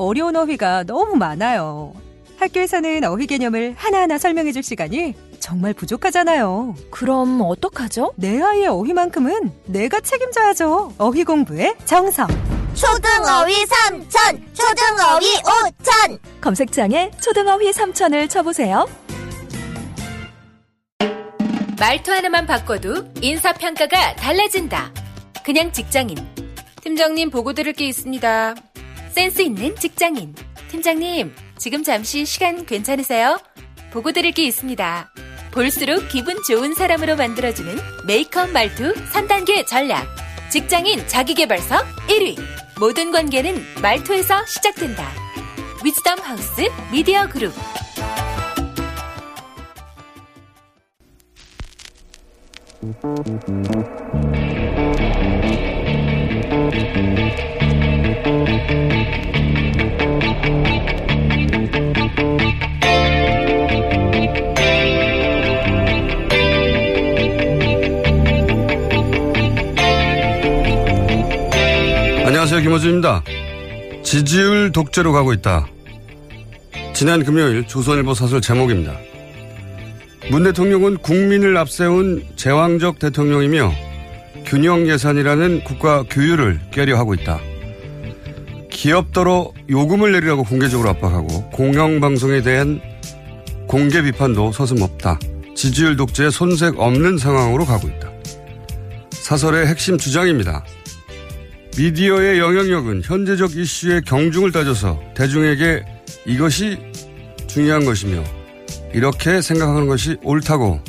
어려운 어휘가 너무 많아요. 학교에서는 어휘 개념을 하나하나 설명해줄 시간이 정말 부족하잖아요. 그럼 어떡하죠? 내 아이의 어휘만큼은 내가 책임져야죠. 어휘 공부의 정성. 초등어휘 3천, 초등어휘 5천. 검색창에 초등어휘 3천을 쳐보세요. 말투 하나만 바꿔도 인사평가가 달라진다. 그냥 직장인. 팀장님 보고 드릴 게 있습니다. 센스 있는 직장인. 팀장님, 지금 잠시 시간 괜찮으세요? 보고 드릴 게 있습니다. 볼수록 기분 좋은 사람으로 만들어주는 메이크업 말투 3단계 전략. 직장인 자기계발서 1위. 모든 관계는 말투에서 시작된다. 위즈덤 하우스 미디어 그룹. 안녕하세요, 김어준입니다. 지지율 독재로 가고 있다. 지난 금요일 조선일보 사설 제목입니다. 문 대통령은 국민을 앞세운 제왕적 대통령이며 균형 예산이라는 국가 규율을 깨려 하고 있다. 기업더러 요금을 내리라고 공개적으로 압박하고 공영방송에 대한 공개 비판도 서슴없다. 지지율 독재에 손색 없는 상황으로 가고 있다. 사설의 핵심 주장입니다. 미디어의 영향력은 현재적 이슈의 경중을 따져서 대중에게 이것이 중요한 것이며 이렇게 생각하는 것이 옳다고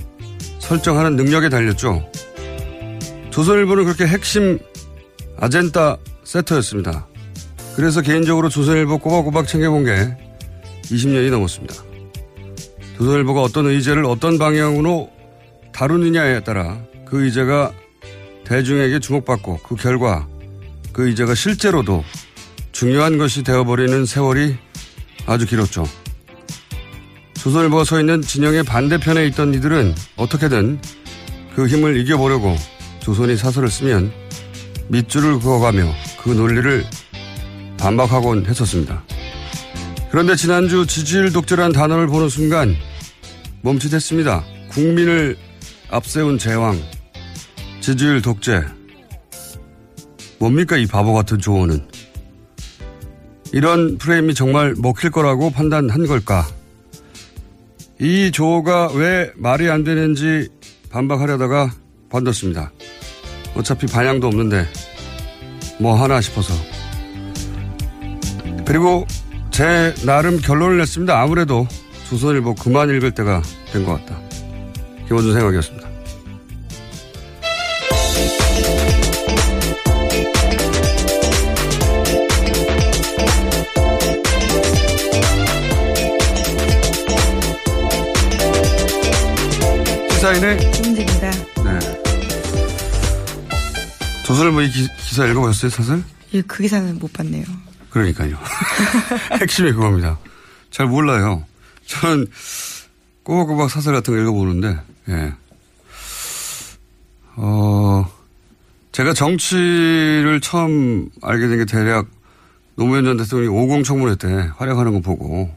설정하는 능력에 달렸죠. 조선일보는 그렇게 핵심 아젠다 세터였습니다. 그래서 개인적으로 조선일보 꼬박꼬박 챙겨본 게 20년이 넘었습니다. 조선일보가 어떤 의제를 어떤 방향으로 다루느냐에 따라 그 의제가 대중에게 주목받고 그 결과 그 의제가 실제로도 중요한 것이 되어버리는 세월이 아주 길었죠. 조선일보가 서 있는 진영의 반대편에 있던 이들은 어떻게든 그 힘을 이겨보려고 조선이 사설을 쓰면 밑줄을 그어가며 그 논리를 반박하곤 했었습니다. 그런데 지난주 지지율 독재라는 단어를 보는 순간 멈칫했습니다. 국민을 앞세운 제왕, 지지율 독재. 뭡니까 이 바보 같은 조언은. 이런 프레임이 정말 먹힐 거라고 판단한 걸까. 이 조어가 왜 말이 안 되는지 반박하려다가 반뒀습니다. 어차피 반향도 없는데 뭐 하나 싶어서. 그리고 제 나름 결론을 냈습니다. 아무래도 조선일보 그만 읽을 때가 된 것 같다. 김원준 생각이었습니다. 기사인의 김은지입니다. 네. 조선일보 이 기사 읽어보셨어요, 사설? 예, 그 기사는 못 봤네요. 그러니까요. 핵심이 그겁니다. 잘 몰라요. 저는 꼬박꼬박 사설 같은 거 읽어보는데, 예. 제가 정치를 처음 알게 된 게 대략 노무현 전 대통령이 50 청문회 때 활약하는 거 보고.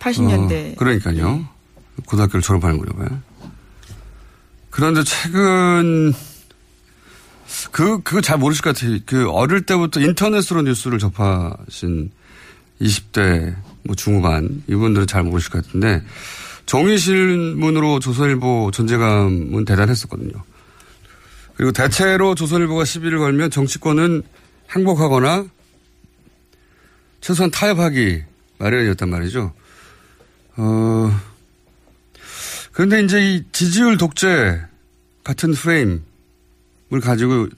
80년대. 그러니까요. 고등학교를 졸업하는 거라고요. 그런데 최근 그거 잘 모르실 것 같아요. 그 어릴 때부터 인터넷으로 뉴스를 접하신 20대 뭐 중후반 이분들은 잘 모르실 것 같은데 정의신문으로 조선일보 존재감은 대단했었거든요. 그리고 대체로 조선일보가 시비를 걸면 정치권은 항복하거나 최소한 타협하기 마련이었단 말이죠. 그런데 이제 이 지지율 독재 같은 프레임을 가지고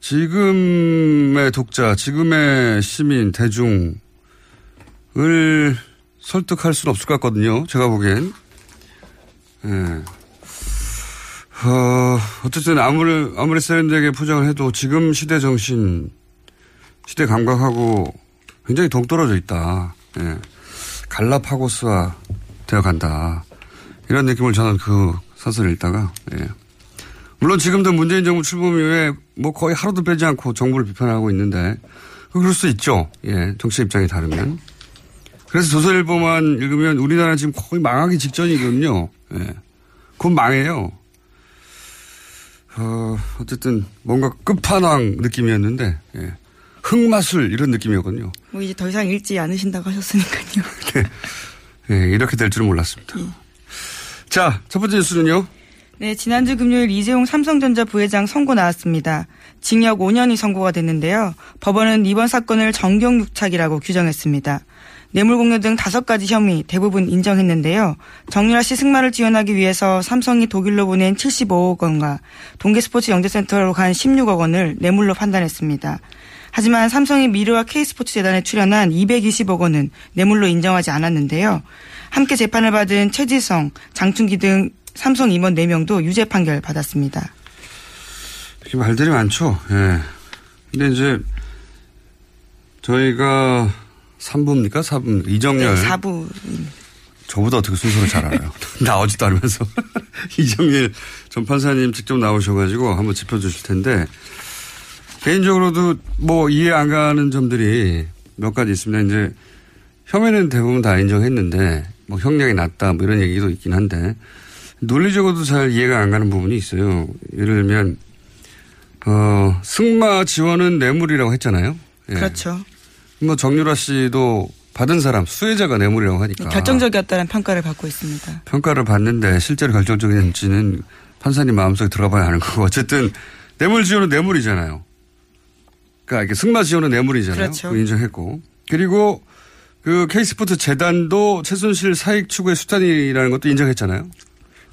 지금의 독자, 지금의 시민, 대중을 설득할 수는 없을 것 같거든요. 제가 보기엔. 예. 어쨌든 아무리 세련되게 포장을 해도 지금 시대 정신, 시대 감각하고 굉장히 동떨어져 있다. 예. 갈라파고스화 되어 간다. 이런 느낌을 저는 그 사설을 읽다가, 예. 물론 지금도 문재인 정부 출범 이후에 뭐 거의 하루도 빼지 않고 정부를 비판하고 있는데 그럴 수 있죠. 예, 정치 입장이 다르면. 그래서 조선일보만 읽으면 우리나라 지금 거의 망하기 직전이거든요. 예, 그건 망해요. 어쨌든 뭔가 끝판왕 느낌이었는데 예. 흑마술 이런 느낌이었거든요. 뭐 이제 더 이상 읽지 않으신다고 하셨으니까요. 네, 예, 이렇게 될 줄은 몰랐습니다. 예. 자, 첫 번째 뉴스는요. 네, 지난주 금요일 이재용 삼성전자 부회장 선고 나왔습니다. 징역 5년이 선고가 됐는데요. 법원은 이번 사건을 정경유착이라고 규정했습니다. 뇌물공여 등 5가지 혐의 대부분 인정했는데요. 정유라 씨 승마를 지원하기 위해서 삼성이 독일로 보낸 75억 원과 동계스포츠 영재센터로 간 16억 원을 뇌물로 판단했습니다. 하지만 삼성이 미르와 K스포츠재단에 출연한 220억 원은 뇌물로 인정하지 않았는데요. 함께 재판을 받은 최지성, 장충기 등 삼성 임원 4명도 유죄 판결 받았습니다. 이렇게 말들이 많죠. 예. 근데 이제, 저희가 3부입니까? 4부입니까? 이정렬. 네, 4부. 저보다 어떻게 순서를 잘 알아요. 나오지도 않으면서. 이정렬 전 판사님 직접 나오셔가지고 한번 짚어주실 텐데, 개인적으로도 뭐 이해 안 가는 점들이 몇 가지 있습니다. 이제, 혐의는 대부분 다 인정했는데, 뭐 형량이 낮다, 뭐 이런 얘기도 있긴 한데, 논리적으로도 잘 이해가 안 가는 부분이 있어요. 예를 들면 승마 지원은 뇌물이라고 했잖아요. 예. 그렇죠. 뭐 정유라 씨도 받은 사람 수혜자가 뇌물이라고 하니까. 결정적이었다는 평가를 받고 있습니다. 평가를 받는데 실제로 결정적인지는 판사님 마음속에 들어가 봐야 하는 거고. 어쨌든 뇌물 지원은 뇌물이잖아요. 그러니까 이렇게 승마 지원은 뇌물이잖아요. 그렇죠. 인정했고. 그리고 그 K스포츠 재단도 최순실 사익 추구의 수단이라는 것도 인정했잖아요.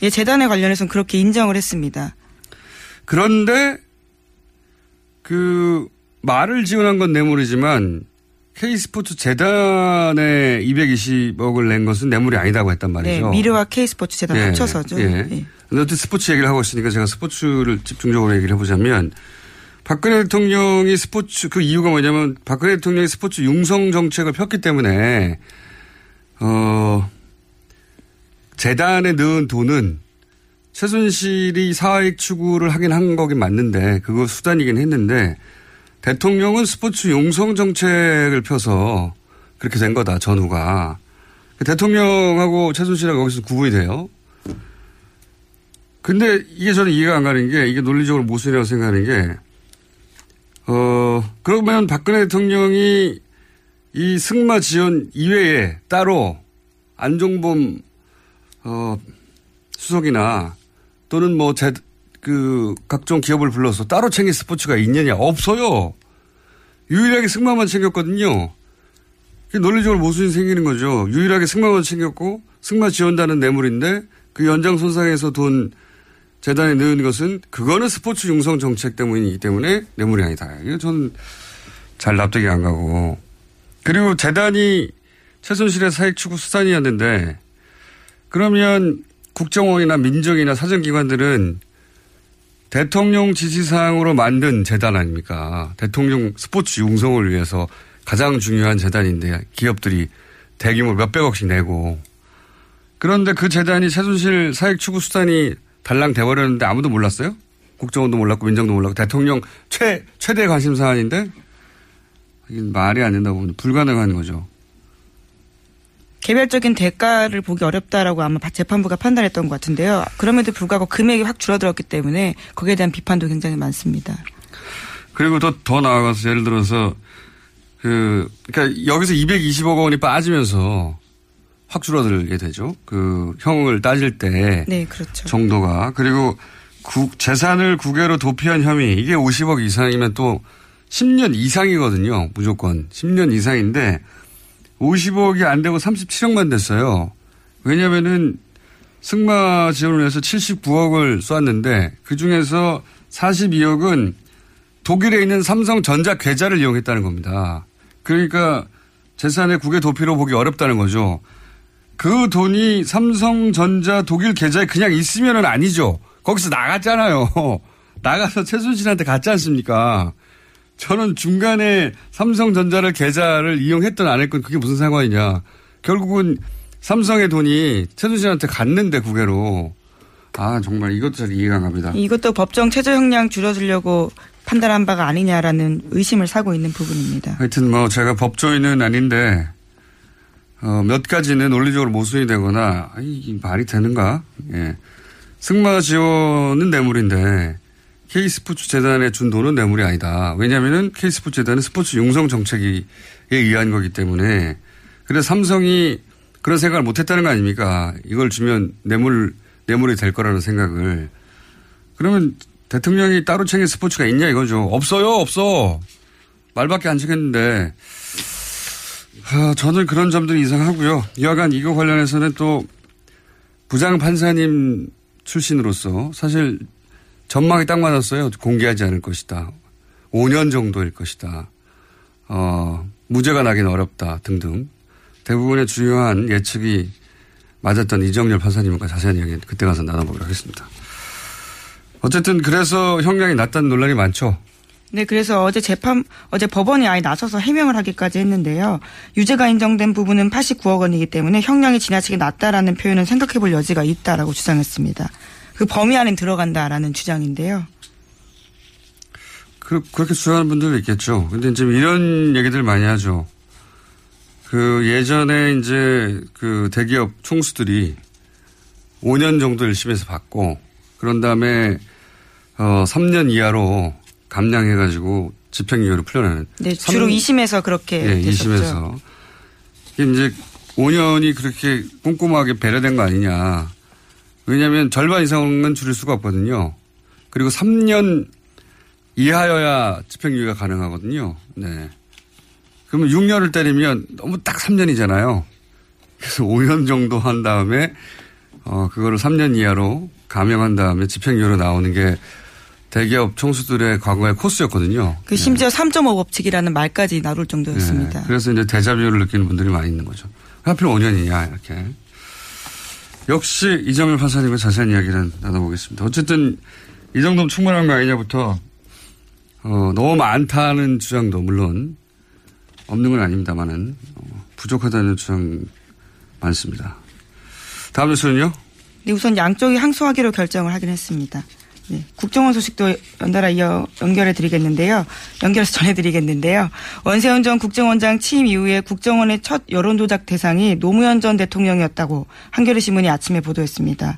예, 재단에 관련해서는 그렇게 인정을 했습니다. 그런데 그 말을 지원한 건 뇌물이지만 K스포츠 재단에 220억을 낸 것은 뇌물이 아니다고 했단 말이죠. 네, 미르와 K스포츠 재단 합쳐서죠. 그런데 어쨌든 스포츠 얘기를 하고 있으니까 제가 스포츠를 집중적으로 얘기를 해보자면 박근혜 대통령이 스포츠 그 이유가 뭐냐면 박근혜 대통령이 스포츠 융성 정책을 폈기 때문에 재단에 넣은 돈은 최순실이 사익 추구를 하긴 한 거긴 맞는데 그거 수단이긴 했는데 대통령은 스포츠 용성 정책을 펴서 그렇게 된 거다 전후가. 대통령하고 최순실하고 여기서 구분이 돼요. 근데 이게 저는 이해가 안 가는 게 이게 논리적으로 모순이라고 생각하는 게 그러면 박근혜 대통령이 이 승마 지원 이외에 따로 안종범 수석이나 또는 뭐 각종 기업을 불러서 따로 챙긴 스포츠가 있느냐? 없어요. 유일하게 승마만 챙겼거든요. 논리적으로 모순이 생기는 거죠. 유일하게 승마만 챙겼고 승마 지원단은 뇌물인데 그 연장 손상에서 돈 재단에 넣은 것은 그거는 스포츠 융성 정책 때문이기 때문에 뇌물이 아니다. 이거 저는 잘 납득이 안 가고. 그리고 재단이 최순실의 사익 추구 수단이었는데 그러면 국정원이나 민정이나 사정기관들은 대통령 지시사항으로 만든 재단 아닙니까? 대통령 스포츠 융성을 위해서 가장 중요한 재단인데 기업들이 대규모 몇백억씩 내고. 그런데 그 재단이 최순실 사익 추구 수단이 달랑 돼버렸는데 아무도 몰랐어요? 국정원도 몰랐고 민정도 몰랐고 대통령 최대 관심 사안인데 이게 말이 안 된다고 보면 불가능한 거죠. 개별적인 대가를 보기 어렵다라고 아마 재판부가 판단했던 것 같은데요. 그럼에도 불구하고 금액이 확 줄어들었기 때문에 거기에 대한 비판도 굉장히 많습니다. 그리고 더 나아가서 예를 들어서 그러니까 여기서 220억 원이 빠지면서 확 줄어들게 되죠. 그 형을 따질 때 네, 그렇죠. 정도가. 그리고 재산을 국외로 도피한 혐의 이게 50억 이상이면 또 10년 이상이거든요. 무조건 10년 이상인데 50억이 안 되고 37억만 됐어요. 왜냐면은 승마 지원을 해서 79억을 쐈는데 그중에서 42억은 독일에 있는 삼성전자 계좌를 이용했다는 겁니다. 그러니까 재산의 국외 도피로 보기 어렵다는 거죠. 그 돈이 삼성전자 독일 계좌에 그냥 있으면은 아니죠. 거기서 나갔잖아요. 나가서 최순실한테 갔지 않습니까? 저는 중간에 삼성전자를 계좌를 이용했던 안 했건 그게 무슨 상관이냐. 결국은 삼성의 돈이 최순실한테 갔는데 국외로. 아 정말 이것도 잘 이해가 안 갑니다. 이것도 법정 최저 형량 줄여주려고 판단한 바가 아니냐라는 의심을 사고 있는 부분입니다. 하여튼 뭐 제가 법조인은 아닌데 몇 가지는 논리적으로 모순이 되거나 이 말이 되는가. 예. 승마 지원은 뇌물인데 K스포츠 재단에 준 돈은 뇌물이 아니다. 왜냐하면 K스포츠 재단은 스포츠 융성 정책에 의한 거기 때문에. 그래서 삼성이 그런 생각을 못했다는 거 아닙니까? 이걸 주면 뇌물이 될 거라는 생각을. 그러면 대통령이 따로 챙길 스포츠가 있냐 이거죠. 없어요. 없어. 말밖에 안 챙겼는데. 저는 그런 점들이 이상하고요. 여하간 이거 관련해서는 또 부장 판사님 출신으로서 사실 전망이 딱 맞았어요. 공개하지 않을 것이다. 5년 정도일 것이다. 무죄가 나긴 어렵다 등등. 대부분의 중요한 예측이 맞았던 이정렬 판사님과 자세한 이야기 그때 가서 나눠보도록 하겠습니다. 어쨌든 그래서 형량이 낮다는 논란이 많죠. 네, 그래서 어제 법원이 아예 나서서 해명을 하기까지 했는데요. 유죄가 인정된 부분은 89억 원이기 때문에 형량이 지나치게 낮다라는 표현은 생각해볼 여지가 있다라고 주장했습니다. 그 범위 안에 들어간다라는 주장인데요. 그렇게 주장하는 분들도 있겠죠. 근데 지금 이런 얘기들 많이 하죠. 그 예전에 이제 그 대기업 총수들이 5년 정도 일심에서 받고 그런 다음에 3년 이하로 감량해가지고 집행유예로 풀려나는. 네, 주로 2심에서 그렇게 됐었죠. 2심에서. 이제 5년이 그렇게 꼼꼼하게 배려된 거 아니냐. 왜냐하면 절반 이상은 줄일 수가 없거든요. 그리고 3년 이하여야 집행유예가 가능하거든요. 네. 그러면 6년을 때리면 너무 딱 3년이잖아요. 그래서 5년 정도 한 다음에 그거를 3년 이하로 감형한 다음에 집행유예로 나오는 게 대기업 총수들의 과거의 코스였거든요. 그 심지어 네. 3.5 법칙이라는 말까지 나올 정도였습니다. 네. 그래서 이제 데자뷰를 느끼는 분들이 많이 있는 거죠. 하필 5년이냐 이렇게. 역시 이정렬 판사님과 자세한 이야기는 나눠보겠습니다. 어쨌든 이 정도면 충분한 거 아니냐부터 너무 많다는 주장도 물론 없는 건 아닙니다만은 부족하다는 주장 많습니다. 다음 뉴스는요? 네, 우선 양쪽이 항소하기로 결정을 하긴 했습니다. 네, 국정원 소식도 연달아 연결해드리겠는데요. 연결해서 전해드리겠는데요. 원세훈 전 국정원장 취임 이후에 국정원의 첫 여론조작 대상이 노무현 전 대통령이었다고 한겨레신문이 아침에 보도했습니다.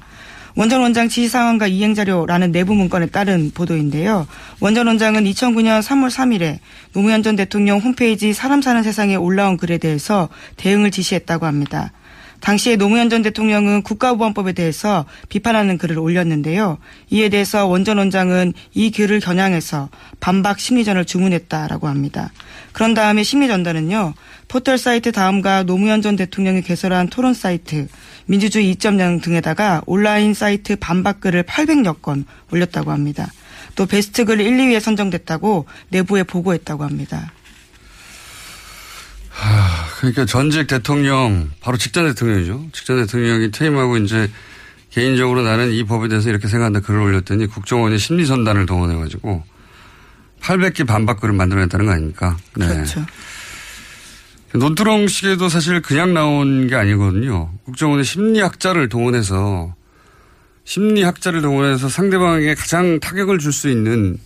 원 전 원장 지시 상황과 이행 자료라는 내부 문건에 따른 보도인데요. 원 전 원장은 2009년 3월 3일에 노무현 전 대통령 홈페이지 사람 사는 세상에 올라온 글에 대해서 대응을 지시했다고 합니다. 당시에 노무현 전 대통령은 국가보안법에 대해서 비판하는 글을 올렸는데요. 이에 대해서 원 전 원장은 이 글을 겨냥해서 반박 심리전을 주문했다라고 합니다. 그런 다음에 심리전단은요. 포털 사이트 다음과 노무현 전 대통령이 개설한 토론 사이트, 민주주의 2.0 등에다가 온라인 사이트 반박 글을 800여 건 올렸다고 합니다. 또 베스트 글 1, 2위에 선정됐다고 내부에 보고했다고 합니다. 그러니까 전직 대통령, 바로 직전 대통령이죠. 직전 대통령이 퇴임하고 이제 개인적으로 나는 이 법에 대해서 이렇게 생각한다 글을 올렸더니 국정원이 심리전단을 동원해가지고 800개 반박글을 만들어냈다는 거 아닙니까? 네. 그렇죠. 논두렁식에도 사실 그냥 나온 게 아니거든요. 국정원의 심리학자를 동원해서 상대방에게 가장 타격을 줄 수 있는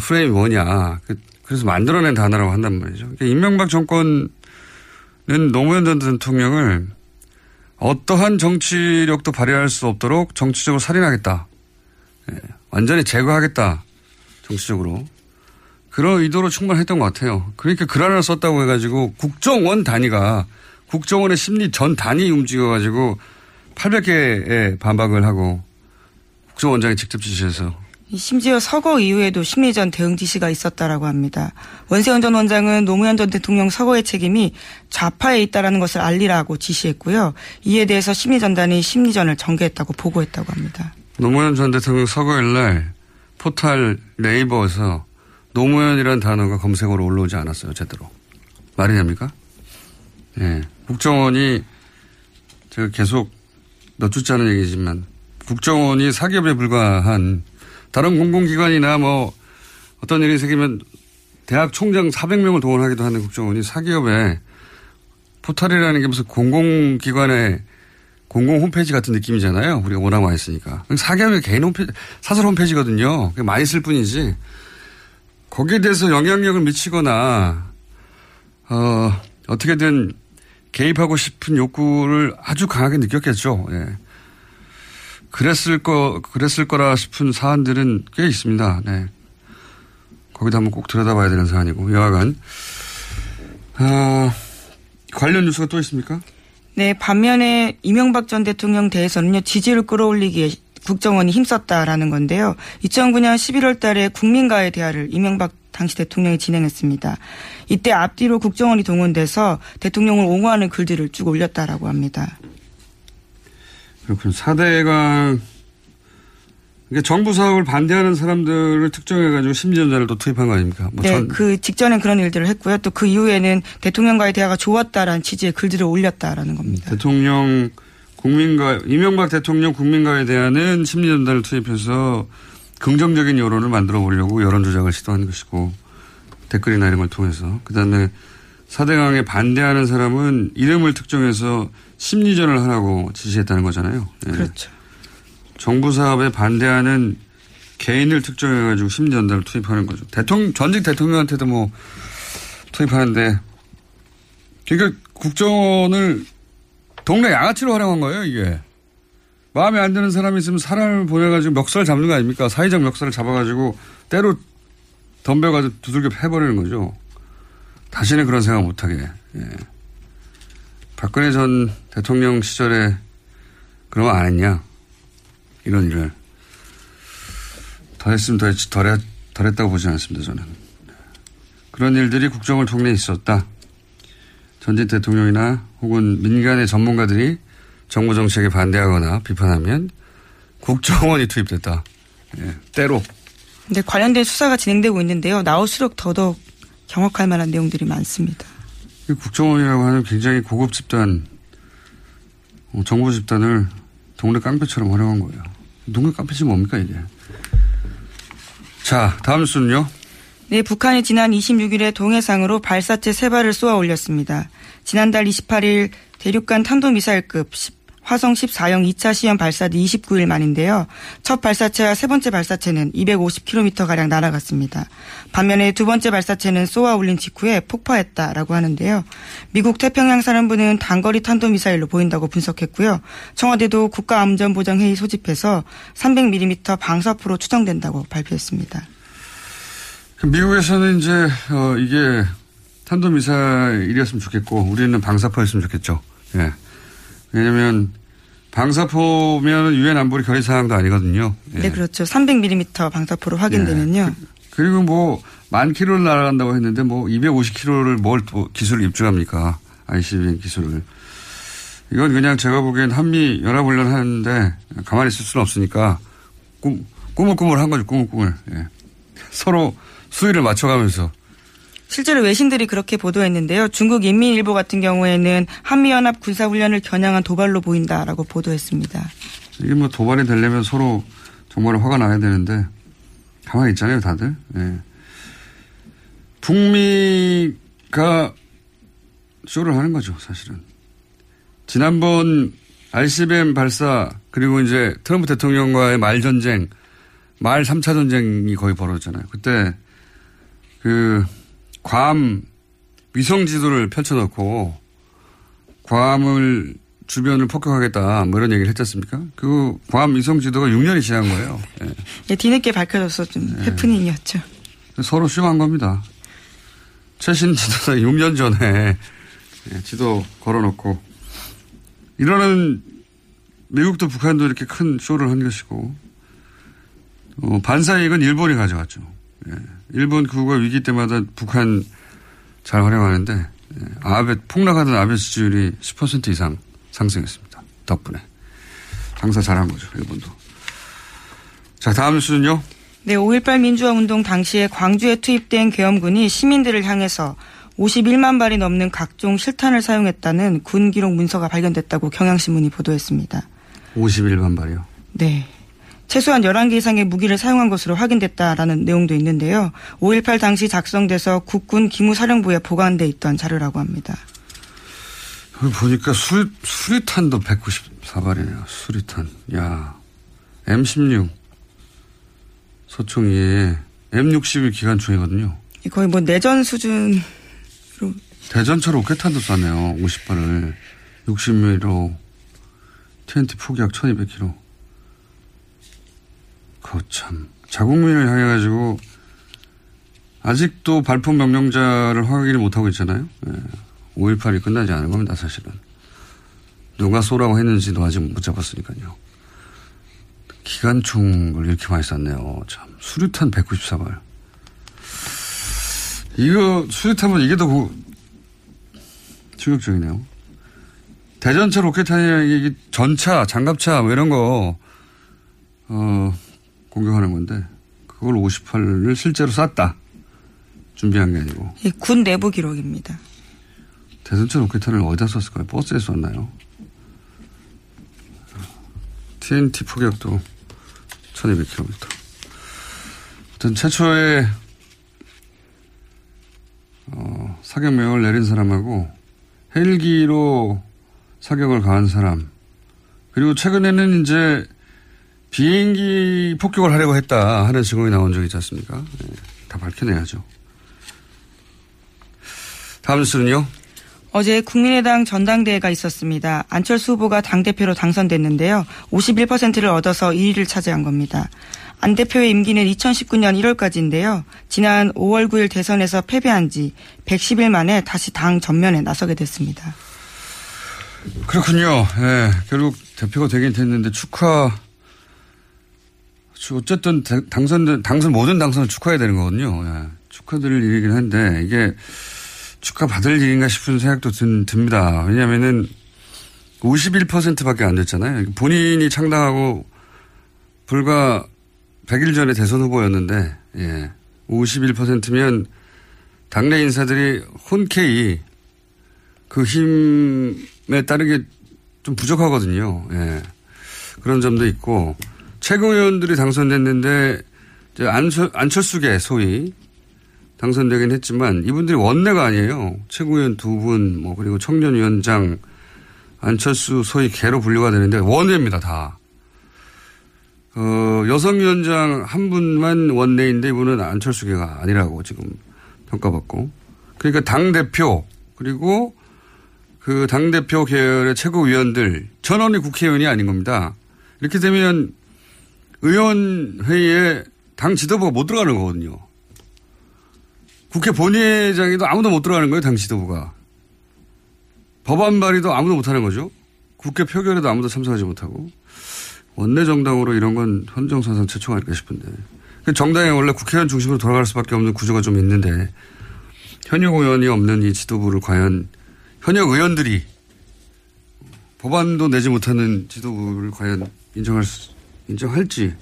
프레임이 뭐냐. 그래서 만들어낸 단어라고 한단 말이죠. 그러니까 이명박 정권은 노무현 전 대통령을 어떠한 정치력도 발휘할 수 없도록 정치적으로 살인하겠다. 예, 완전히 제거하겠다. 정치적으로. 그런 의도로 충분했던 것 같아요. 그러니까 그란을 썼다고 해가지고 국정원 단위가 국정원의 심리 전 단위 움직여가지고 800개의 반박을 하고 국정원장이 직접 지시해서. 심지어 서거 이후에도 심리전 대응 지시가 있었다라고 합니다. 원세훈 전 원장은 노무현 전 대통령 서거의 책임이 좌파에 있다라는 것을 알리라고 지시했고요. 이에 대해서 심리전단이 심리전을 전개했다고 보고했다고 합니다. 노무현 전 대통령 서거일 날 포털 네이버에서 노무현이라는 단어가 검색어로 올라오지 않았어요. 제대로. 말이 됩니까? 예. 국정원이 제가 계속 넣어주자는 얘기지만 국정원이 사기업에 불과한 다른 공공기관이나 뭐 어떤 일이 생기면 대학 총장 400명을 동원하기도 하는 국정원이 사기업에 포털이라는 게 무슨 공공기관의 공공 홈페이지 같은 느낌이잖아요. 우리가 워낙 많이 쓰니까. 사기업의 개인 홈페이지, 사설 홈페이지거든요. 많이 쓸 뿐이지. 거기에 대해서 영향력을 미치거나 어떻게든 개입하고 싶은 욕구를 아주 강하게 느꼈겠죠. 예. 그랬을 거라 싶은 사안들은 꽤 있습니다. 네. 거기도 한번 꼭 들여다봐야 되는 사안이고. 여하간, 관련 뉴스가 또 있습니까? 네, 반면에 이명박 전 대통령 대해서는요, 지지를 끌어올리기에 국정원이 힘썼다라는 건데요. 2009년 11월 달에 국민과의 대화를 이명박 당시 대통령이 진행했습니다. 이때 앞뒤로 국정원이 동원돼서 대통령을 옹호하는 글들을 쭉 올렸다라고 합니다. 그렇군요. 4대강. 그러니까 정부 사업을 반대하는 사람들을 특정해가지고 심리전자를 또 투입한 거 아닙니까? 뭐 네. 그 직전엔 그런 일들을 했고요. 또 그 이후에는 대통령과의 대화가 좋았다라는 취지의 글들을 올렸다라는 겁니다. 대통령, 국민과, 이명박 대통령 국민과에 대한 심리전자를 투입해서 긍정적인 여론을 만들어 보려고 여론조작을 시도한 것이고 댓글이나 이런 걸 통해서. 그 다음에 4대강에 반대하는 사람은 이름을 특정해서 심리전을 하라고 지시했다는 거잖아요. 예. 그렇죠. 정부 사업에 반대하는 개인을 특정해가지고 심리전단을 투입하는 거죠. 전직 대통령한테도 뭐 투입하는데. 그러니까 국정원을 동네 양아치로 활용한 거예요, 이게. 마음에 안 드는 사람이 있으면 사람을 보내가지고 멱살 잡는 거 아닙니까? 사회적 멱살을 잡아가지고 때로 덤벼가지고 두들겨 패버리는 거죠. 다시는 그런 생각 못하게. 예. 박근혜 전 대통령 시절에 그러면 안 했냐. 이런 일을. 더 했으면 더 했지 덜 했다고 보지 않습니다. 저는. 그런 일들이 국정원 통례에 있었다. 전직 대통령이나 혹은 민간의 전문가들이 정부 정책에 반대하거나 비판하면 국정원이 투입됐다. 예. 때로. 네, 관련된 수사가 진행되고 있는데요. 나올수록 더더욱 경악할 만한 내용들이 많습니다. 국정원이라고 하는 굉장히 고급 집단, 정보 집단을 동네 깡패처럼 활용한 거예요. 동네 깡패지 뭡니까 이게. 자, 다음 뉴스는요. 네, 북한이 지난 26일에 동해상으로 발사체 3발을 쏘아 올렸습니다. 지난달 28일 대륙간 탄도미사일급 화성 14형 2차 시험 발사 뒤 29일 만인데요. 첫 발사체와 세 번째 발사체는 250km가량 날아갔습니다. 반면에 두 번째 발사체는 쏘아 올린 직후에 폭파했다라고 하는데요. 미국 태평양사령부는 단거리 탄도미사일로 보인다고 분석했고요. 청와대도 국가안전보장회의 소집해서 300mm 방사포로 추정된다고 발표했습니다. 미국에서는 이제 이게 탄도미사일이었으면 좋겠고 우리는 방사포였으면 좋겠죠. 예. 왜냐면 방사포면 유엔 안보리 결의 사항도 아니거든요. 예. 네, 그렇죠. 300mm 방사포로 확인되면요. 예. 그리고 뭐 만 킬로를 날아간다고 했는데 뭐 250킬로를 뭘 또 기술을 입증합니까? ICBM 기술을. 이건 그냥 제가 보기엔 한미 연합훈련 하는데 가만히 있을 수는 없으니까 꾸물꾸물한 거죠. 꾸물꾸물. 예. 서로 수위를 맞춰가면서. 실제로 외신들이 그렇게 보도했는데요. 중국 인민일보 같은 경우에는 한미연합 군사훈련을 겨냥한 도발로 보인다라고 보도했습니다. 이게 뭐 도발이 되려면 서로 정말 화가 나야 되는데 가만히 있잖아요 다들. 예. 북미가 쇼를 하는 거죠 사실은. 지난번 ICBM 발사 그리고 이제 트럼프 대통령과의 말전쟁 말 3차 전쟁이 거의 벌어졌잖아요. 그때 괌 위성 지도를 펼쳐놓고 괌을 주변을 폭격하겠다 뭐 이런 얘기를 했지 않습니까? 그 괌 위성 지도가 6년이 지난 거예요. 예. 예, 뒤늦게 밝혀져서 좀 해프닝이었죠. 서로 씌운 겁니다. 최신 지도사 6년 전에 지도 걸어놓고 이러는 미국도 북한도 이렇게 큰 쇼를 한 것이고 반사이익은 일본이 가져갔죠. 예. 일본 그거 위기 때마다 북한 잘 활용하는데 아베 폭락하던 아베 지지율이 10% 이상 상승했습니다. 덕분에 장사 잘한 거죠. 일본도. 자 다음 뉴스는요. 네, 5.18 민주화운동 당시에 광주에 투입된 계엄군이 시민들을 향해서 51만 발이 넘는 각종 실탄을 사용했다는 군 기록 문서가 발견됐다고 경향신문이 보도했습니다. 51만 발이요? 네. 최소한 11개 이상의 무기를 사용한 것으로 확인됐다라는 내용도 있는데요. 5.18 당시 작성돼서 국군 기무사령부에 보관돼 있던 자료라고 합니다. 여기 보니까 수리탄도 194발이네요. 수리탄. 야, M16. 소총이 M61 기간 중이거든요. 거의 뭐 내전 수준으로. 대전차 로켓탄도 쐈네요. 50발을. 60mm로. TNT 포기약 1200kg. 거참. 자국민을 향해 가지고 아직도 발포 명령자를 확인을 못하고 있잖아요. 예. 5.18이 끝나지 않은 겁니다. 사실은. 누가 쏘라고 했는지도 아직 못 잡았으니까요. 기관총을 이렇게 많이 쐈네요. 참. 수류탄 194발. 이거, 수류탄은 이게 더 충격적이네요. 대전차 로켓탄이 전차, 장갑차, 뭐 이런 거, 공격하는 건데, 그걸 58을 실제로 쐈다. 준비한 게 아니고. 예, 군 내부 기록입니다. 대전차 로켓탄을 어디다 쐈을까요? 버스에 쐈나요? TNT 포격도 1200km. 아무튼 최초의 사격 명령을 내린 사람하고 헬기로 사격을 가한 사람. 그리고 최근에는 이제 비행기 폭격을 하려고 했다 하는 증언이 나온 적이 있지 않습니까? 네, 다 밝혀내야죠. 다음 뉴스는요. 어제 국민의당 전당대회가 있었습니다. 안철수 후보가 당대표로 당선됐는데요. 51%를 얻어서 2위를 차지한 겁니다. 안 대표의 임기는 2019년 1월까지인데요. 지난 5월 9일 대선에서 패배한 지 110일 만에 다시 당 전면에 나서게 됐습니다. 그렇군요. 예, 결국 대표가 되긴 됐는데 어쨌든 모든 당선을 축하해야 되는 거거든요. 예, 축하드릴 일이긴 한데 이게 축하받을 일인가 싶은 생각도 듭니다. 왜냐하면은 51%밖에 안 됐잖아요. 본인이 창당하고 불과 100일 전에 대선 후보였는데, 예. 51%면 당내 인사들이 흔쾌히 그 힘에 따르게 좀 부족하거든요. 예. 그런 점도 있고, 최고위원들이 당선됐는데, 이제 안철수계 소위, 당선되긴 했지만 이분들이 원내가 아니에요. 최고위원 두 분, 뭐 그리고 청년위원장 안철수 소위 개로 분류가 되는데 원외입니다 다. 여성위원장 한 분만 원내인데 이분은 안철수계가 아니라고 지금 평가받고. 그러니까 당 대표 그리고 그 당 대표 계열의 최고위원들 전원이 국회의원이 아닌 겁니다. 이렇게 되면 의원회의에 당 지도부가 못 들어가는 거거든요. 국회 본회의장에도 아무도 못 들어가는 거예요. 당 지도부가. 법안 발의도 아무도 못하는 거죠. 국회 표결에도 아무도 참석하지 못하고. 원내 정당으로 이런 건 헌정사상 최초가 아닐까 싶은데. 정당이 원래 국회의원 중심으로 돌아갈 수밖에 없는 구조가 좀 있는데 현역 의원이 없는 이 지도부를 과연 현역 의원들이 법안도 내지 못하는 지도부를 과연 인정할지.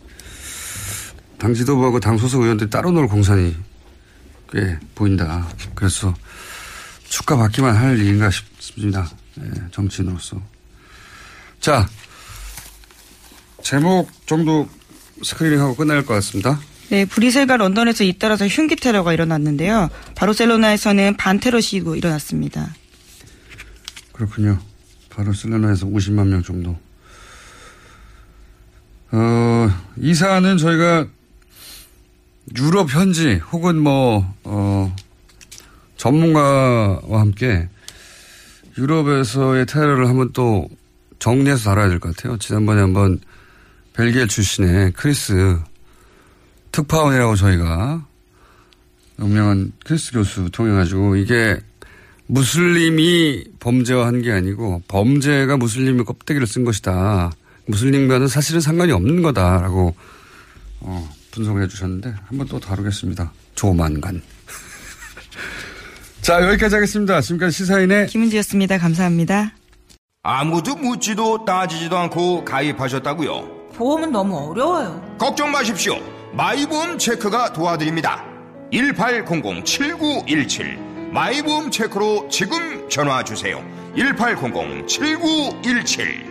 당 지도부하고 당 소속 의원들이 따로 놀 공산이 꽤 보인다. 그래서 축하받기만 할 일인가 싶습니다. 예, 정치인으로서. 자, 제목 정도 스크리닝하고 끝날 것 같습니다. 네, 브뤼셀과 런던에서 잇따라서 흉기 테러가 일어났는데요. 바르셀로나에서는 반테러 시위도 일어났습니다. 그렇군요. 바르셀로나에서 50만 명 정도. 이 사안은 저희가 유럽 현지 혹은 전문가와 함께 유럽에서의 테러를 한번 또 정리해서 다뤄야 될 것 같아요. 지난번에 한번 벨기에 출신의 크리스 특파원이라고 저희가 명랑한 크리스 교수 통해 가지고 이게 무슬림이 범죄화한 게 아니고 범죄가 무슬림의 껍데기를 쓴 것이다. 무슬림과는 사실은 상관이 없는 거다라고 분석을 해주셨는데 한번 또 다루겠습니다. 조만간. 자, 여기까지 하겠습니다. 지금까지 시사인의 김은지였습니다. 감사합니다. 아무도 묻지도 따지지도 않고 가입하셨다고요? 보험은 너무 어려워요. 걱정 마십시오. 마이보험 체크가 도와드립니다. 1800-7917 마이보험 체크로 지금 전화주세요. 1800-7917.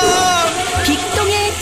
빅동의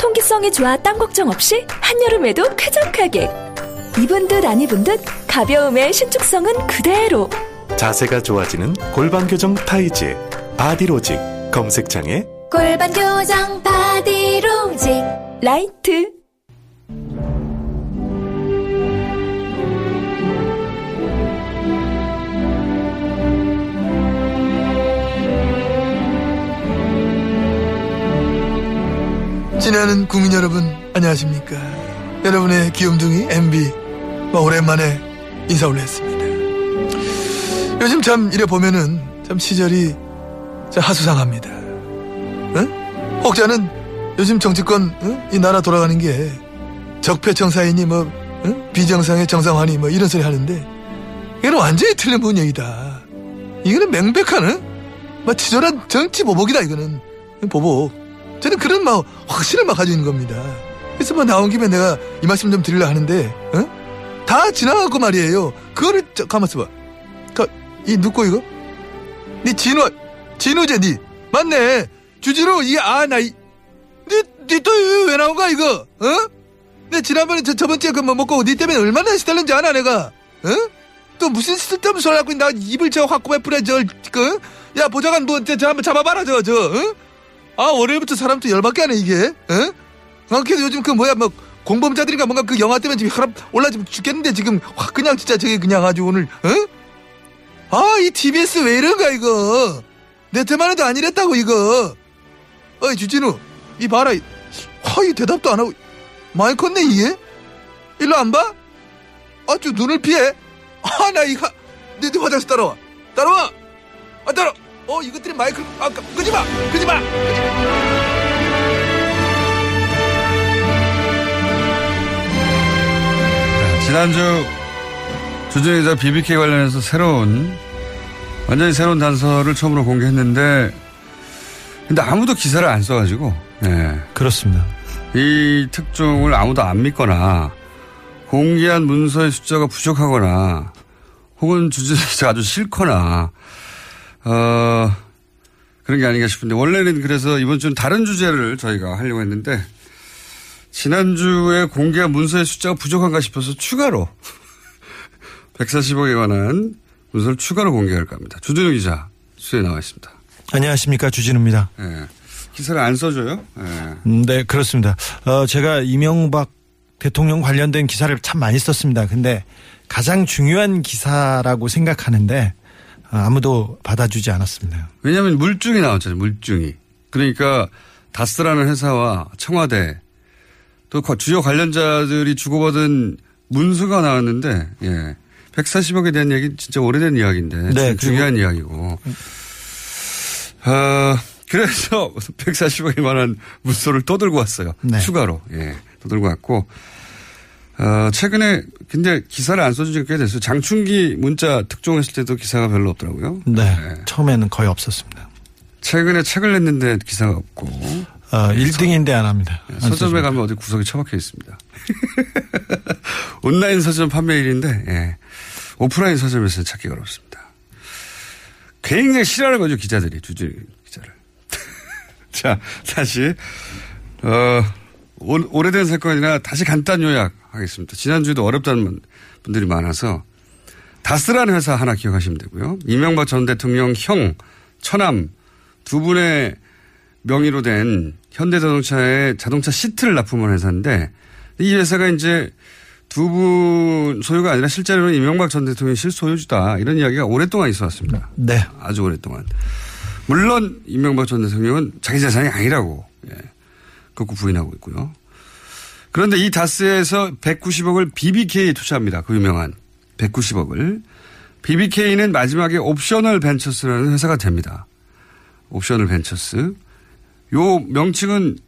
통기성이 좋아 땀 걱정 없이 한여름에도 쾌적하게. 입은 듯 안 입은 듯 가벼움의 신축성은 그대로. 자세가 좋아지는 골반교정 타이즈 바디로직. 검색창에 골반교정 바디로직 라이트. 친애하는 국민 여러분, 안녕하십니까? 여러분의 귀염둥이 MB 오랜만에 인사 올렸습니다. 요즘 참 이래 보면은 참 시절이 참 하수상합니다. 응? 혹자는 요즘 정치권, 응? 이 나라 돌아가는 게 적폐청사이니 뭐, 응? 비정상의 정상화니 뭐 이런 소리 하는데, 이건 완전히 틀린 분야이다. 이거는 맹백한, 응? 막 치졸한 정치 보복이다. 이거는 보복. 저는 그런 막 확신을 막 가지고 있는 겁니다. 그래서 뭐 나온 김에 내가 이 말씀 좀 드리려 하는데, 어? 다 지나가고 말이에요. 그거를 가만 있어봐. 이 누꼬 이거? 니 진우제 니 맞네. 주진우 이게 니 또 왜 나온 거야 이거? 어? 내 지난번에 저번주에 그 뭐 먹고 니 때문에 얼마나 시달렸는지 알아 내가? 어? 또 무슨 쓸데없는 소리 하고 나 입을 저 확 꼬매뿌려 그? 야 보좌관 뭐 저 한번 잡아봐라 저 어? 아, 월요일부터 사람 또 열받게 하네, 이게. 응? 아, 그래도 요즘 그 뭐야, 뭐, 공범자들인가 뭔가 그 영화 때문에 지금 혈압 올라 지금 죽겠는데 지금 확 그냥 진짜 저게 그냥 아주 오늘, 응? 아, 이 TBS 왜 이런가, 이거. 내 때만 해도 안 이랬다고, 이거. 어이, 주진우. 이 봐라. 이 대답도 안 하고. 많이 컸네, 이게? 일로 안 봐? 아, 좀 눈을 피해. 아, 나 이거. 네 화장실 따라와. 따라와! 아, 따라 이것들이 마이크를, 끄지 마! 네, 지난주 주진우 기자 BBK 관련해서 완전히 새로운 단서를 처음으로 공개했는데, 근데 아무도 기사를 안 써가지고, 네. 그렇습니다. 이 특종을 아무도 안 믿거나, 공개한 문서의 숫자가 부족하거나, 혹은 주진우 기자가 아주 싫거나, 그런 게 아닌가 싶은데, 원래는 그래서 이번 주는 다른 주제를 저희가 하려고 했는데, 지난주에 공개한 문서의 숫자가 부족한가 싶어서 추가로 140억에 관한 문서를 추가로 공개할까 합니다. 주진우 기자 수에 나와 있습니다. 안녕하십니까, 주진우입니다. 네. 기사를 안 써줘요? 네. 네, 그렇습니다. 제가 이명박 대통령 관련된 기사를 참 많이 썼습니다. 근데 가장 중요한 기사라고 생각하는데 아무도 받아주지 않았습니다. 왜냐하면 물증이 나왔잖아요. 물증이. 그러니까 다스라는 회사와 청와대 또 주요 관련자들이 주고받은 문서가 나왔는데, 예, 140억에 대한 얘기 진짜 오래된 이야기인데, 네, 중요한 이야기고. 그래서 140억에 관한 문서를 또 들고 왔어요. 네. 추가로. 예, 또 들고 왔고. 최근에 근데 기사를 안 써준 지가 꽤 됐어요. 장충기 문자 특종했을 때도 기사가 별로 없더라고요. 네. 처음에는 거의 없었습니다. 최근에 책을 냈는데 기사가 없고. 1등인데 안 합니다. 서점에 가면 어디 구석에 처박혀 있습니다. 온라인 서점 판매일인데 예. 오프라인 서점에서는 찾기가 어렵습니다. 굉장히 싫어하는 거죠. 기자들이. 주진우 기자를. 자 다시 오래된 사건이나 다시 간단 요약하겠습니다. 지난주에도 어렵다는 분들이 많아서 다스라는 회사 하나 기억하시면 되고요. 이명박 전 대통령 형, 처남 두 분의 명의로 된 현대자동차의 자동차 시트를 납품한 회사인데 이 회사가 이제 두 분 소유가 아니라 실제로는 이명박 전 대통령이 실소유주다. 이런 이야기가 오랫동안 있어 왔습니다. 네. 아주 오랫동안. 물론 이명박 전 대통령은 자기 재산이 아니라고 예. 그렇고 부인하고 있고요. 그런데 이 다스에서 190억을 BBK에 투자합니다. 그 유명한 190억을. BBK는 마지막에 옵셔널 벤처스라는 회사가 됩니다. 옵셔널 벤처스. 요 명칭은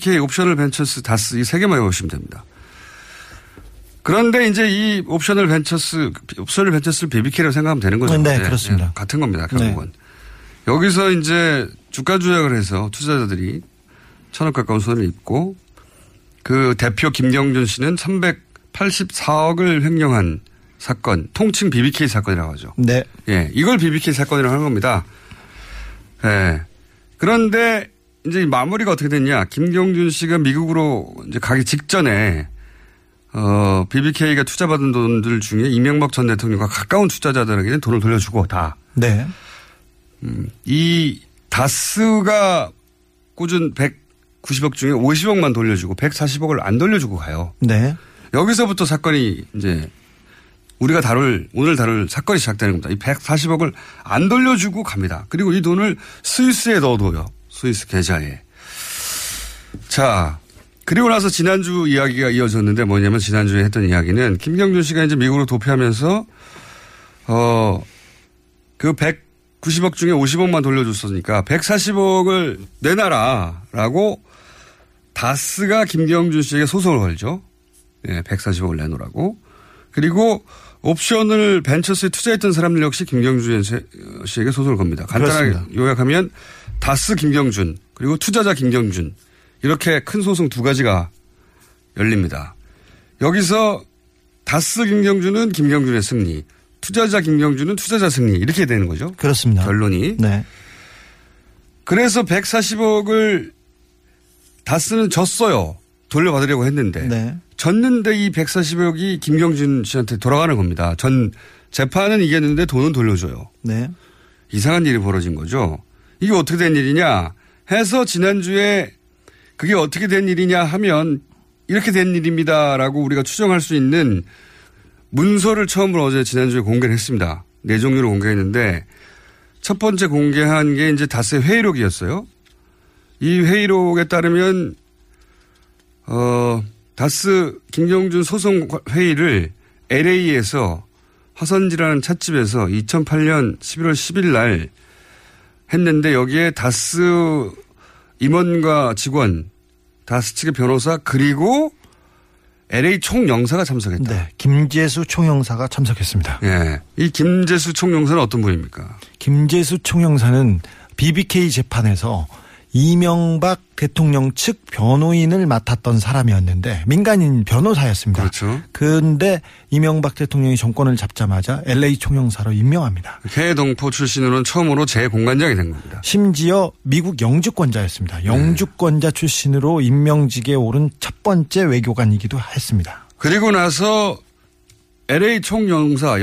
BBK, 옵셔널 벤처스, 다스 이 세 개만 외우시면 됩니다. 그런데 이제 이 옵셔널 벤처스를 BBK라고 생각하면 되는 거죠. 네, 그렇습니다. 네, 같은 겁니다. 결국은. 네. 여기서 이제 주가 조작을 해서 투자자들이 1,000억 가까운 손을 입고 그 대표 김경준 씨는 384억을 횡령한 사건, 통칭 BBK 사건이라고 하죠. 네. 예, 이걸 BBK 사건이라고 하는 겁니다. 예. 그런데 이제 마무리가 어떻게 됐냐? 김경준 씨가 미국으로 이제 가기 직전에 BBK가 투자받은 돈들 중에 이명박 전 대통령과 가까운 투자자들에게는 돈을 돌려주고 다. 네. 이 다스가 꽂은 190억 중에 50억만 돌려주고 140억을 안 돌려주고 가요. 네. 여기서부터 사건이 이제 우리가 오늘 다룰 사건이 시작되는 겁니다. 이 140억을 안 돌려주고 갑니다. 그리고 이 돈을 스위스에 넣어둬요. 스위스 계좌에. 자, 그리고 나서 지난주 이야기가 이어졌는데 뭐냐면 지난주에 했던 이야기는 김경준 씨가 이제 미국으로 도피하면서 그 190억 중에 50억만 돌려줬으니까 140억을 내놔라라고 다스가 김경준 씨에게 소송을 걸죠. 예, 140억을 내놓으라고. 그리고 옵션을 벤처스에 투자했던 사람들 역시 김경준 씨에게 소송을 겁니다. 간단하게 그렇습니다. 요약하면 다스 김경준 그리고 투자자 김경준 이렇게 큰 소송 두 가지가 열립니다. 여기서 다스 김경준은 김경준의 승리, 투자자 김경준은 투자자 승리 이렇게 되는 거죠. 그렇습니다. 결론이. 네. 그래서 140억을 다스는 졌어요. 돌려받으려고 했는데. 네. 졌는데 이 140억이 김경준 씨한테 돌아가는 겁니다. 전 재판은 이겼는데 돈은 돌려줘요. 네. 이상한 일이 벌어진 거죠. 이게 어떻게 된 일이냐 해서 지난주에 그게 어떻게 된 일이냐 하면 이렇게 된 일입니다라고 우리가 추정할 수 있는 문서를 처음으로 어제 지난주에 공개를 했습니다. 네 종류로 공개했는데 첫 번째 공개한 게 이제 다스의 회의록이었어요. 이 회의록에 따르면 다스 김경준 소송 회의를 LA에서 화선지라는 찻집에서 2008년 11월 10일 날 했는데 여기에 다스 임원과 직원, 다스 측의 변호사 그리고 LA 총영사가 참석했다. 네, 김재수 총영사가 참석했습니다. 예, 이 김재수 총영사는 어떤 분입니까? 김재수 총영사는 BBK 재판에서 이명박 대통령 측 변호인을 맡았던 사람이었는데 민간인 변호사였습니다. 그렇죠. 그런데 이명박 대통령이 정권을 잡자마자 LA 총영사로 임명합니다. 개동포 출신으로는 처음으로 재공관장이 된 겁니다. 심지어 미국 영주권자였습니다. 영주권자 네. 출신으로 임명직에 오른 첫 번째 외교관이기도 했습니다. 그리고 나서 LA 총영사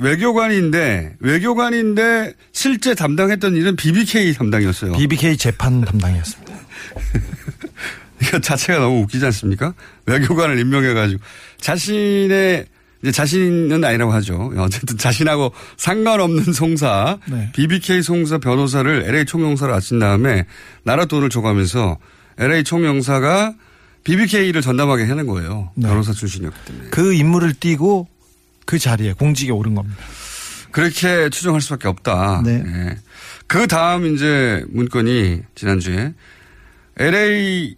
외교관인데 실제 담당했던 일은 BBK 담당이었어요. BBK 재판 담당이었습니다. 이거 자체가 너무 웃기지 않습니까? 외교관을 임명해가지고 자신은 아니라고 하죠. 어쨌든 자신하고 상관없는 송사, 네. BBK 송사 변호사를 LA 총영사로 앉힌 다음에 나라 돈을 줘가면서 LA 총영사가 BBK를 전담하게 하는 거예요. 네. 변호사 출신이었기 때문에. 그 임무를 띄고 그 자리에 공직에 오른 겁니다. 그렇게 추정할 수밖에 없다. 네. 네. 그 다음 이제 문건이 지난주에 LA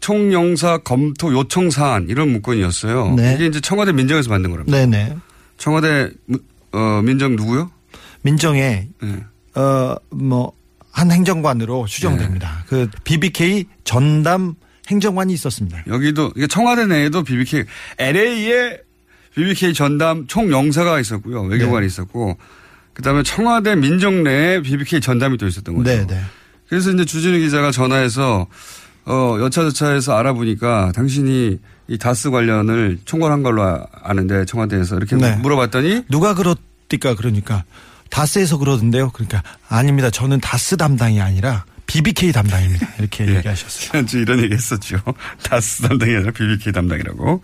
총영사 검토 요청 사안 이런 문건이었어요. 네. 이게 이제 청와대 민정에서 만든 거랍니다. 네네. 청와대 민정 누구요? 민정에 네. 한 행정관으로 추정됩니다. 네. 그 BBK 전담 행정관이 있었습니다. 여기도 청와대 내에도 BBK LA에 BBK 전담 총영사가 있었고요. 외교관이 네. 있었고 그다음에 청와대 민정 내에 BBK 전담이 또 있었던 거죠. 네, 네. 그래서 이제 주진우 기자가 전화해서 여차저차해서 알아보니까 당신이 이 다스 관련을 총괄한 걸로 아는데 청와대에서 이렇게 네. 물어봤더니 누가 그렇디까 그러니까 다스에서 그러던데요. 그러니까 아닙니다. 저는 다스 담당이 아니라 BBK 담당입니다. 이렇게 네. 얘기하셨어요. 지난주 이런 얘기 했었죠. 다스 담당이 아니라 BBK 담당이라고.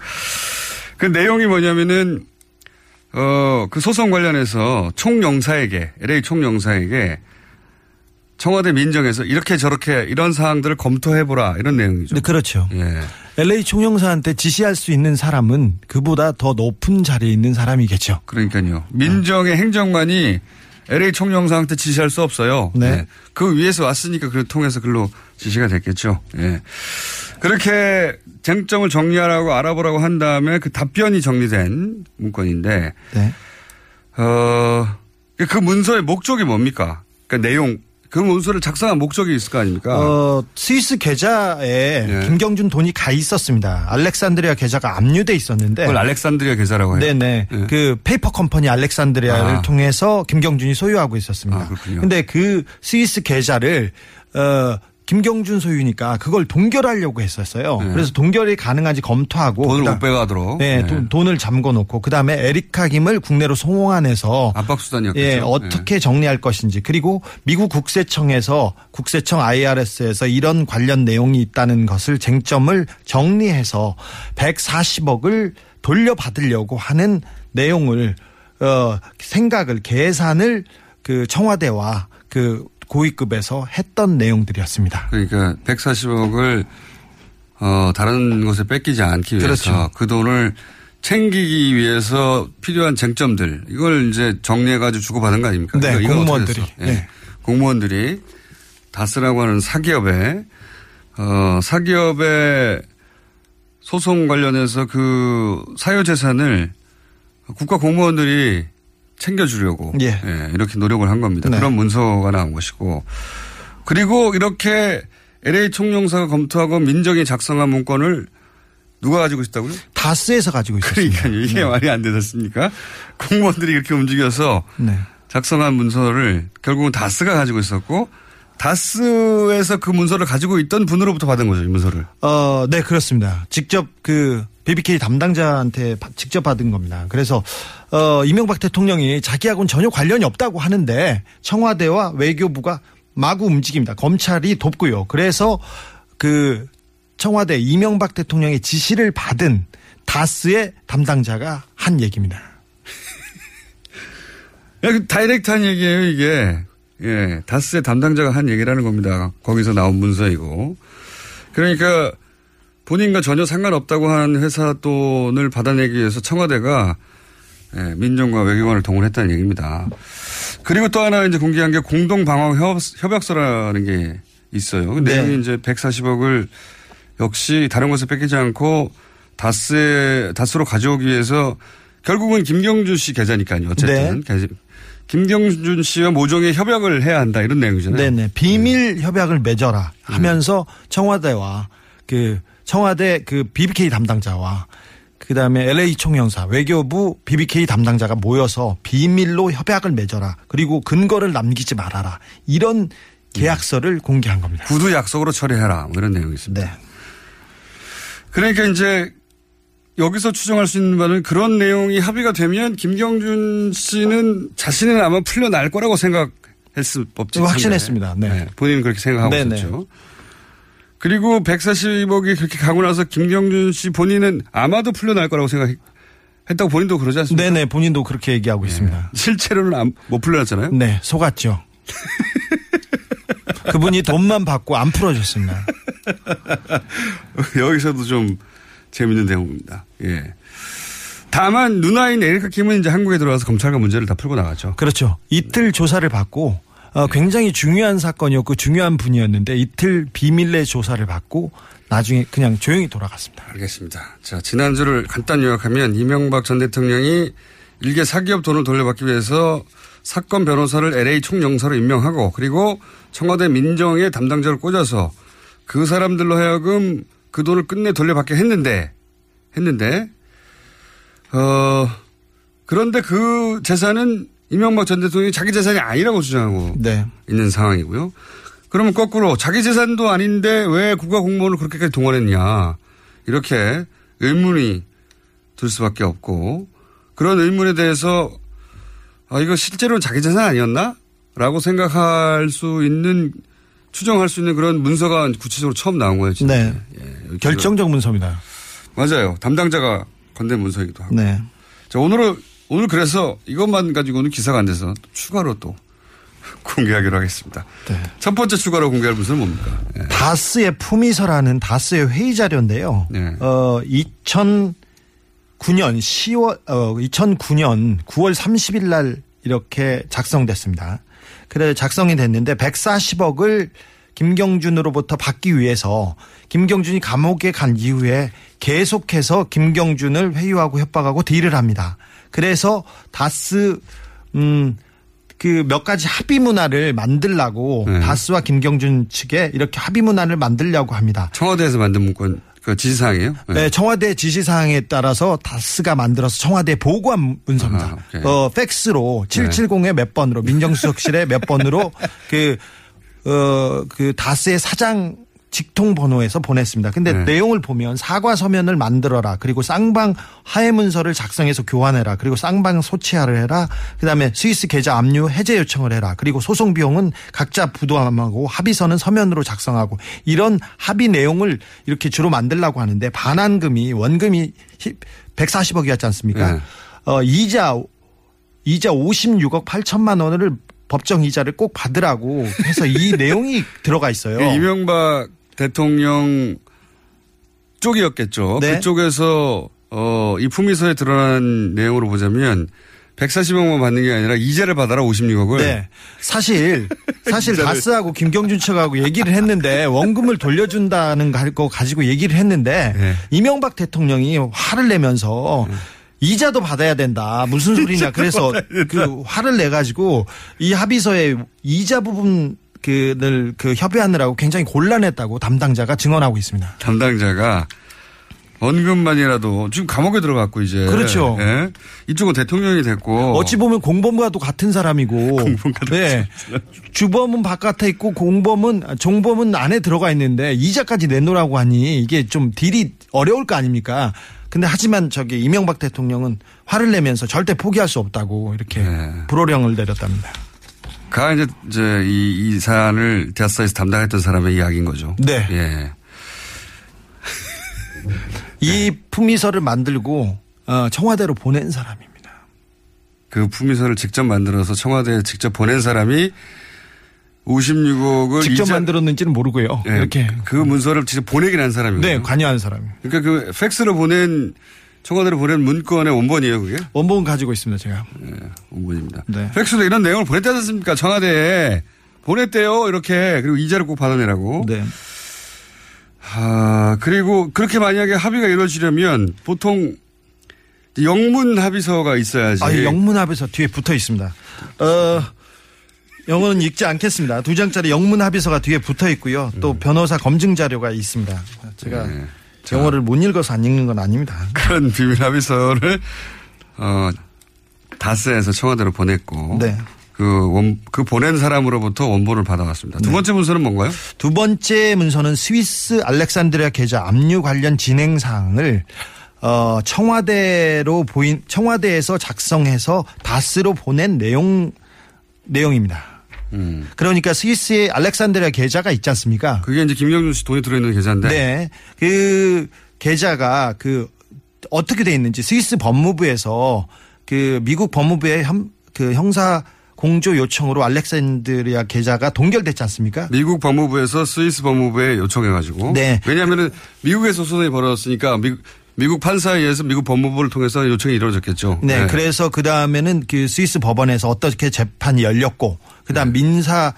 그 내용이 뭐냐면은 그 소송 관련해서 LA 총영사에게 청와대 민정에서 이렇게 저렇게 이런 사항들을 검토해보라 이런 내용이죠. 네, 그렇죠. 예. LA 총영사한테 지시할 수 있는 사람은 그보다 더 높은 자리에 있는 사람이겠죠. 그러니까요. 민정의 행정관이 LA 총영사한테 지시할 수 없어요. 네. 네. 그 위에서 왔으니까 그걸 통해서 글로 지시가 됐겠죠. 예. 그렇게 쟁점을 정리하라고 알아보라고 한 다음에 그 답변이 정리된 문건인데 네. 그 문서의 목적이 뭡니까? 그러니까 내용. 그 문서를 작성한 목적이 있을 거 아닙니까? 스위스 계좌에 네. 김경준 돈이 가 있었습니다. 알렉산드리아 계좌가 압류돼 있었는데. 그걸 알렉산드리아 계좌라고 해요? 네네. 네. 그 페이퍼 컴퍼니 알렉산드리아를 통해서 김경준이 소유하고 있었습니다. 그렇군요. 근데 그 스위스 계좌를, 김경준 소유니까 그걸 동결하려고 했었어요. 네. 그래서 동결이 가능한지 검토하고 돈을 못 빼가도록 네, 네. 돈을 잠궈놓고 그다음에 에리카 김을 국내로 송환해서 압박수단이었죠. 예, 어떻게 네. 정리할 것인지 그리고 미국 국세청에서 국세청 IRS에서 이런 관련 내용이 있다는 것을 쟁점을 정리해서 140억을 돌려받으려고 하는 내용을 생각을 계산을 그 청와대와 그 고위급에서 했던 내용들이었습니다. 그러니까 140억을 다른 곳에 뺏기지 않기 위해서 그렇죠. 그 돈을 챙기기 위해서 필요한 쟁점들 이걸 이제 정리해가지고 주고받은 거 아닙니까? 네. 그러니까 공무원들이. 네. 네. 공무원들이 다스라고 하는 사기업의 소송 관련해서 그 사유재산을 국가 공무원들이 챙겨주려고 예. 예, 이렇게 노력을 한 겁니다. 네. 그런 문서가 나온 것이고 그리고 이렇게 LA 총영사가 검토하고 민정이 작성한 문건을 누가 가지고 있었다고요? 다스에서 가지고 있었습니다. 그러니까요. 이게 네. 말이 안 되지 않습니까? 공무원들이 이렇게 움직여서 네. 작성한 문서를 결국은 다스가 가지고 있었고 다스에서 그 문서를 가지고 있던 분으로부터 받은 거죠. 이 문서를. 네 그렇습니다. 직접 그 BBK 담당자한테 직접 받은 겁니다. 그래서 이명박 대통령이 자기하고는 전혀 관련이 없다고 하는데 청와대와 외교부가 마구 움직입니다. 검찰이 돕고요. 그래서 그 청와대 이명박 대통령의 지시를 받은 다스의 담당자가 한 얘기입니다. 다이렉트한 얘기예요 이게. 예, 다스의 담당자가 한 얘기라는 겁니다. 거기서 나온 문서이고. 그러니까 본인과 전혀 상관없다고 한 회사 돈을 받아내기 위해서 청와대가 민정과 외교관을 동원했다는 얘기입니다. 그리고 또 하나 이제 공개한 게 공동방어협약서라는 게 있어요. 근데 네. 이제 140억을 역시 다른 곳에 뺏기지 않고 다스로 가져오기 위해서 결국은 김경준 씨 계좌니까요. 어쨌든. 네. 김경준 씨와 모종의 협약을 해야 한다 이런 내용이잖아요. 네네. 비밀 협약을 맺어라 하면서 청와대와 청와대 BBK 담당자와 그 다음에 LA 총영사 외교부 BBK 담당자가 모여서 비밀로 협약을 맺어라. 그리고 근거를 남기지 말아라. 이런 계약서를 공개한 겁니다. 구두 약속으로 처리해라. 이런 내용이 있습니다. 네. 그러니까 이제 여기서 추정할 수 있는 바는 그런 내용이 합의가 되면 김경준 씨는 자신은 아마 풀려날 거라고 생각했을 법지. 확신했습니다. 네. 네. 본인은 그렇게 생각하고 네네. 있었죠. 그리고 140억이 그렇게 가고 나서 김경준 씨 본인은 아마도 풀려날 거라고 생각했다고 본인도 그러지 않습니까? 네네. 본인도 그렇게 얘기하고 네. 있습니다. 실제로는 못 풀려났잖아요? 네. 속았죠. 그분이 돈만 받고 안 풀어줬습니다. 여기서도 좀. 재밌는 대목입니다. 예. 다만 누나인 에리카 김은 이제 한국에 들어와서 검찰과 문제를 다 풀고 나갔죠. 그렇죠. 이틀 조사를 받고 굉장히 중요한 사건이었고 중요한 분이었는데 이틀 비밀내 조사를 받고 나중에 그냥 조용히 돌아갔습니다. 알겠습니다. 자, 지난주를 간단히 요약하면 이명박 전 대통령이 일개 사기업 돈을 돌려받기 위해서 사건 변호사를 LA 총영사로 임명하고 그리고 청와대 민정의 담당자를 꽂아서 그 사람들로 하여금 그 돈을 끝내 돌려받게 했는데 그런데 그 재산은 이명박 전 대통령이 자기 재산이 아니라고 주장하고 네. 있는 상황이고요. 그러면 거꾸로 자기 재산도 아닌데 왜 국가 공무원을 그렇게까지 동원했냐 이렇게 의문이 들 수밖에 없고 그런 의문에 대해서 이거 실제로는 자기 재산 아니었나? 라고 생각할 수 있는 추정할 수 있는 그런 문서가 구체적으로 처음 나온 거예요. 진짜. 네. 예, 결정적 문서입니다. 맞아요. 담당자가 건넨 문서이기도 하고. 네. 자, 오늘 그래서 이것만 가지고는 기사가 안 돼서 추가로 또 공개하기로 하겠습니다. 네. 첫 번째 추가로 공개할 문서는 뭡니까? 네. 다스의 품위서라는 다스의 회의 자료인데요. 네. 2009년 9월 30일 날 이렇게 작성됐습니다. 그래 작성이 됐는데 140억을 김경준으로부터 받기 위해서 김경준이 감옥에 간 이후에 계속해서 김경준을 회유하고 협박하고 딜을 합니다. 그래서 다스 그 몇 가지 합의 문화를 만들려고 네. 다스와 김경준 측에 이렇게 합의 문화를 만들려고 합니다. 청와대에서 만든 문건 그 지시사항이에요? 네. 네, 청와대 지시사항에 따라서 다스가 만들어서 청와대에 보고한 문서입니다. 아하, 팩스로 770에 몇 번으로 민정수석실에 몇 번으로 그 다스의 사장 직통 번호에서 보냈습니다. 근데 네. 내용을 보면 사과 서면을 만들어라. 그리고 쌍방 하해 문서를 작성해서 교환해라. 그리고 쌍방 소치하를 해라. 그다음에 스위스 계좌 압류 해제 요청을 해라. 그리고 소송 비용은 각자 부담하고 합의서는 서면으로 작성하고 이런 합의 내용을 이렇게 주로 만들려고 하는데 반환금이 원금이 140억이었지 않습니까? 네. 이자 56억 8천만 원을 법정 이자를 꼭 받으라고 해서 이 내용이 들어가 있어요. 이명박 대통령 쪽이었겠죠. 네. 그쪽에서 이 품위서에 드러난 내용으로 보자면 140억만 받는 게 아니라 이자를 받아라 56억을. 네. 사실 다스하고 김경준 측하고 얘기를 했는데 원금을 돌려준다는 거 가지고 얘기를 했는데 네. 이명박 대통령이 화를 내면서 이자도 받아야 된다. 무슨 소리냐. 그래서 그 화를 내가지고 이 합의서에 이자 부분 그 협의하느라고 굉장히 곤란했다고 담당자가 증언하고 있습니다. 담당자가 원금만이라도 지금 감옥에 들어갔고 이제. 그렇죠. 예? 이쪽은 대통령이 됐고. 어찌 보면 공범과도 같은 사람이고. 공범과도 네. 주범은 바깥에 있고 종범은 안에 들어가 있는데 이자까지 내놓으라고 하니 이게 좀 딜이 어려울 거 아닙니까? 근데 하지만 저기 이명박 대통령은 화를 내면서 절대 포기할 수 없다고 이렇게 네. 불호령을 내렸답니다. 가 이제 이 사안을 대사에서 담당했던 사람의 이야기인 거죠. 네. 예. 이 네. 품위서를 만들고 청와대로 보낸 사람입니다. 그 품위서를 직접 만들어서 청와대에 직접 보낸 사람이 56억을 직접 만들었는지는 모르고요. 네, 이렇게 그 문서를 직접 보내긴 한 사람이에요. 네, 관여한 사람이에요. 그러니까 그 팩스로 보낸 청와대로 보낸 문건의 원본이에요, 그게? 원본 가지고 있습니다, 제가. 네, 원본입니다. 네. 팩스로 이런 내용을 보냈지 않습니까? 청와대에 보냈대요, 이렇게. 그리고 이자를 꼭 받아내라고. 네. 그리고 그렇게 만약에 합의가 이루어지려면 보통 영문 합의서가 있어야지. 영문 합의서 뒤에 붙어 있습니다. 영어는 읽지 않겠습니다. 2장짜리 영문 합의서가 뒤에 붙어 있고요. 또 변호사 검증 자료가 있습니다. 제가 네. 영어를 못 읽어서 안 읽는 건 아닙니다. 그런 비밀 합의서를 다스에서 청와대로 보냈고 네. 그 보낸 사람으로부터 원본을 받아왔습니다. 두 번째 네. 문서는 뭔가요? 두 번째 문서는 스위스 알렉산드리아 계좌 압류 관련 진행 사항을 청와대에서 작성해서 다스로 보낸 내용입니다. 그러니까 스위스의 알렉산드리아 계좌가 있지 않습니까? 그게 이제 김경준 씨 돈이 들어있는 계좌인데. 네. 그 계좌가 어떻게 돼 있는지 스위스 법무부에서 미국 법무부의 형사 공조 요청으로 알렉산드리아 계좌가 동결됐지 않습니까? 미국 법무부에서 스위스 법무부에 요청해가지고. 네. 왜냐하면은 미국에서 소송이 벌어졌으니까 미국 판사에 의해서 미국 법무부를 통해서 요청이 이루어졌겠죠. 네. 네. 그래서 그다음에는 그 스위스 법원에서 어떻게 재판이 열렸고 그다음 네. 민사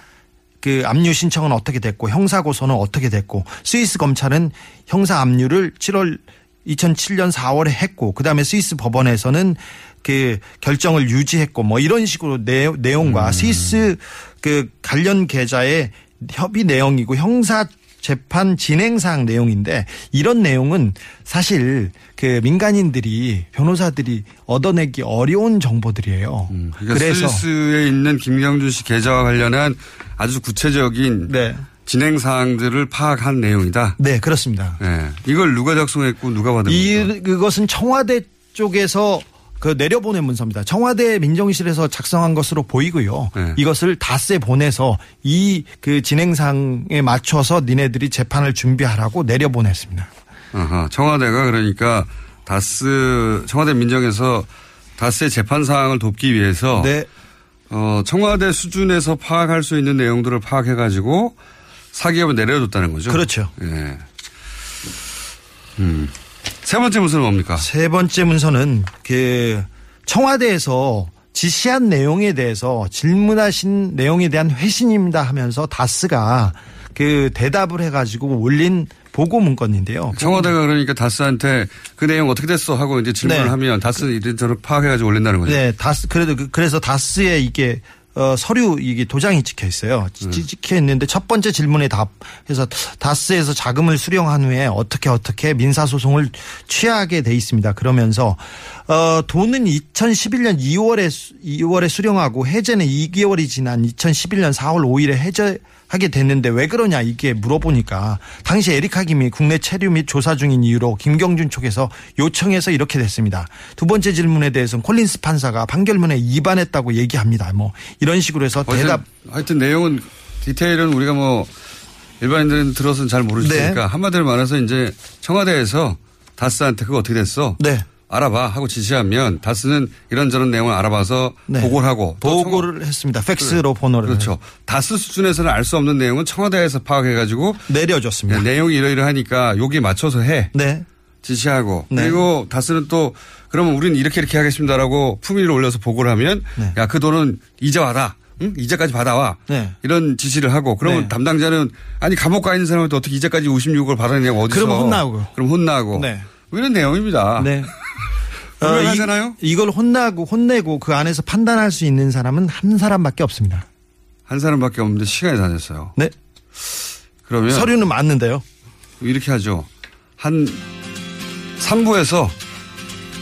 그 압류 신청은 어떻게 됐고 형사 고소는 어떻게 됐고 스위스 검찰은 형사 압류를 2007년 4월에 했고 그다음에 스위스 법원에서는 그 결정을 유지했고 뭐 이런 식으로 내용과 스위스 그 관련 계좌의 협의 내용이고 형사 재판 진행 사항 내용인데 이런 내용은 사실 그 민간인들이 변호사들이 얻어내기 어려운 정보들이에요. 그러니까 그래서 스위스에 있는 김경준 씨 계좌와 관련한 아주 구체적인 네. 진행 사항들을 파악한 내용이다. 네, 그렇습니다. 네. 이걸 누가 작성했고 누가 받은 겁니까? 그것은 청와대 쪽에서 그 내려보낸 문서입니다. 청와대 민정실에서 작성한 것으로 보이고요. 네. 이것을 다스에 보내서 이 그 진행상에 맞춰서 니네들이 재판을 준비하라고 내려보냈습니다. 아하, 청와대가 그러니까 다스 청와대 민정에서 다스의 재판 사항을 돕기 위해서 네. 청와대 수준에서 파악할 수 있는 내용들을 파악해가지고 사기업에 내려줬다는 거죠. 그렇죠. 네. 세 번째 문서는 뭡니까? 세 번째 문서는 그 청와대에서 지시한 내용에 대해서 질문하신 내용에 대한 회신입니다 하면서 다스가 그 대답을 해가지고 올린 보고 문건인데요. 청와대가 그러니까 다스한테 그 내용 어떻게 됐어 하고 이제 질문을 네. 하면 다스 이런저런 파악해가지고 올린다는 거죠. 네, 다스 그래서 다스에 이게 서류 이게 도장이 찍혀 있어요. 찍혀 있는데 첫 번째 질문에 답해서 다스에서 자금을 수령한 후에 어떻게 민사 소송을 취하게 돼 있습니다. 그러면서 돈은 2011년 2월에 수령하고 해제는 2개월이 지난 2011년 4월 5일에 해제하게 됐는데 왜 그러냐 이게 물어보니까 당시 에리카 김이 국내 체류 및 조사 중인 이유로 김경준 쪽에서 요청해서 이렇게 됐습니다. 두 번째 질문에 대해서는 콜린스 판사가 판결문에 위반했다고 얘기합니다. 뭐 이런 식으로 해서 대답. 하여튼 내용은 디테일은 우리가 뭐 일반인들은 들어서는 잘 모르시니까 네. 한마디로 말해서 이제 청와대에서 다스한테 그거 어떻게 됐어? 네. 알아봐 하고 지시하면 다스는 이런저런 내용을 알아봐서 네. 보고를 하고. 보고를 했습니다. 팩스로 번호를. 그렇죠. 다스 수준에서는 알 수 없는 내용은 청와대에서 파악해가지고. 내려줬습니다. 네, 내용이 이러이러하니까 여기에 맞춰서 해. 네. 지시하고 네. 그리고 다스는 또 그러면 우리는 이렇게 하겠습니다라고 품위를 올려서 보고를 하면 네. 야, 그 돈은 이자 와라. 응? 이자까지 받아와. 네. 이런 지시를 하고 그러면 네. 담당자는 아니 감옥 가 있는 사람한테 어떻게 이자까지 56억을 받아내냐고 어디서. 그럼 혼나고. 네. 이런 내용입니다. 네. 하잖아요? 이걸 혼내고 그 안에서 판단할 수 있는 사람은 한 사람밖에 없습니다. 한 사람밖에 없는데 시간이 다 됐어요. 네. 그러면 서류는 맞는데요. 이렇게 하죠. 한 3부에서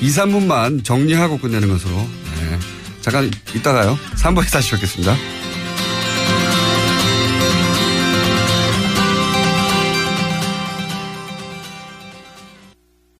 2, 3분만 정리하고 끝내는 것으로. 네. 잠깐 이따가요. 3부에 다시 뵙겠습니다.